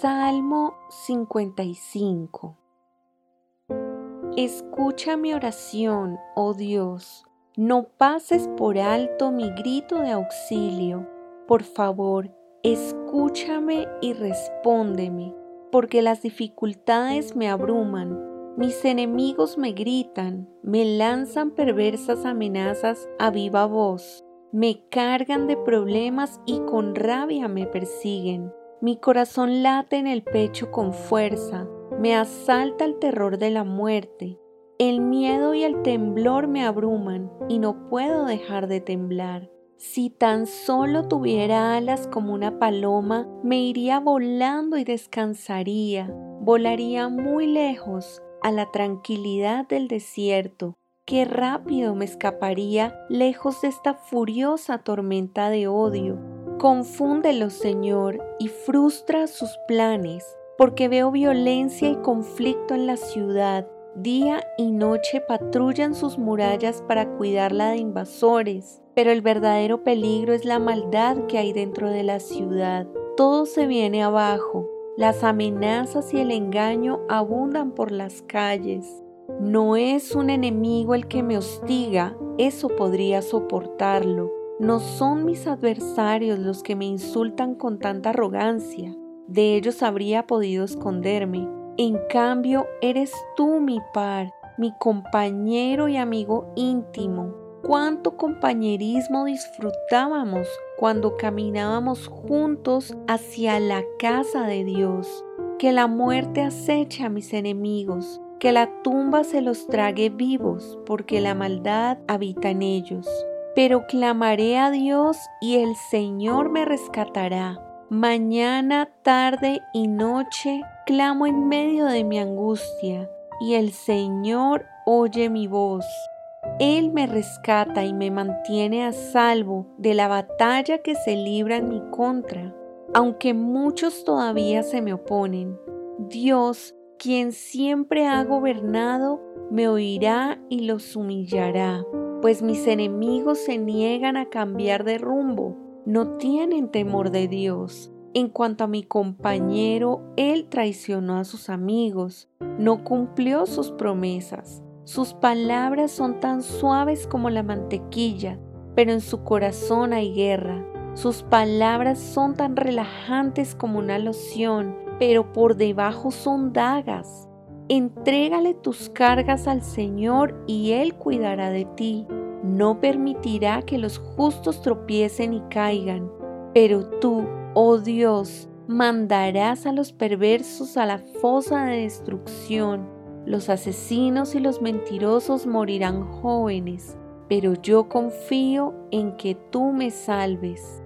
Salmo 55. Escucha mi oración, oh Dios, no pases por alto mi grito de auxilio. Por favor, escúchame y respóndeme, porque las dificultades me abruman, mis enemigos me gritan, me lanzan perversas amenazas a viva voz, me cargan de problemas y con rabia me persiguen. Mi corazón late en el pecho con fuerza, me asalta el terror de la muerte. El miedo y el temblor me abruman y no puedo dejar de temblar. Si tan solo tuviera alas como una paloma, me iría volando y descansaría. Volaría muy lejos, a la tranquilidad del desierto. Qué rápido me escaparía lejos de esta furiosa tormenta de odio. Confúndelos, Señor, y frustra sus planes, porque veo violencia y conflicto en la ciudad. Día y noche patrullan sus murallas para cuidarla de invasores, pero el verdadero peligro es la maldad que hay dentro de la ciudad. Todo se viene abajo, las amenazas y el engaño abundan por las calles. No es un enemigo el que me hostiga, eso podría soportarlo. No son mis adversarios los que me insultan con tanta arrogancia. De ellos habría podido esconderme. En cambio, eres tú mi par, mi compañero y amigo íntimo. Cuánto compañerismo disfrutábamos cuando caminábamos juntos hacia la casa de Dios. Que la muerte aceche a mis enemigos, que la tumba se los trague vivos, porque la maldad habita en ellos. Pero clamaré a Dios y el Señor me rescatará. Mañana, tarde y noche clamo en medio de mi angustia, y el Señor oye mi voz. Él me rescata y me mantiene a salvo de la batalla que se libra en mi contra, aunque muchos todavía se me oponen. Dios, quien siempre ha gobernado, me oirá y los humillará. Pues mis enemigos se niegan a cambiar de rumbo, no tienen temor de Dios. En cuanto a mi compañero, él traicionó a sus amigos, no cumplió sus promesas. Sus palabras son tan suaves como la mantequilla, pero en su corazón hay guerra. Sus palabras son tan relajantes como una loción, pero por debajo son dagas. Entrégale tus cargas al Señor y Él cuidará de ti. No permitirá que los justos tropiecen y caigan. Pero tú, oh Dios, mandarás a los perversos a la fosa de destrucción. Los asesinos y los mentirosos morirán jóvenes, pero yo confío en que tú me salves.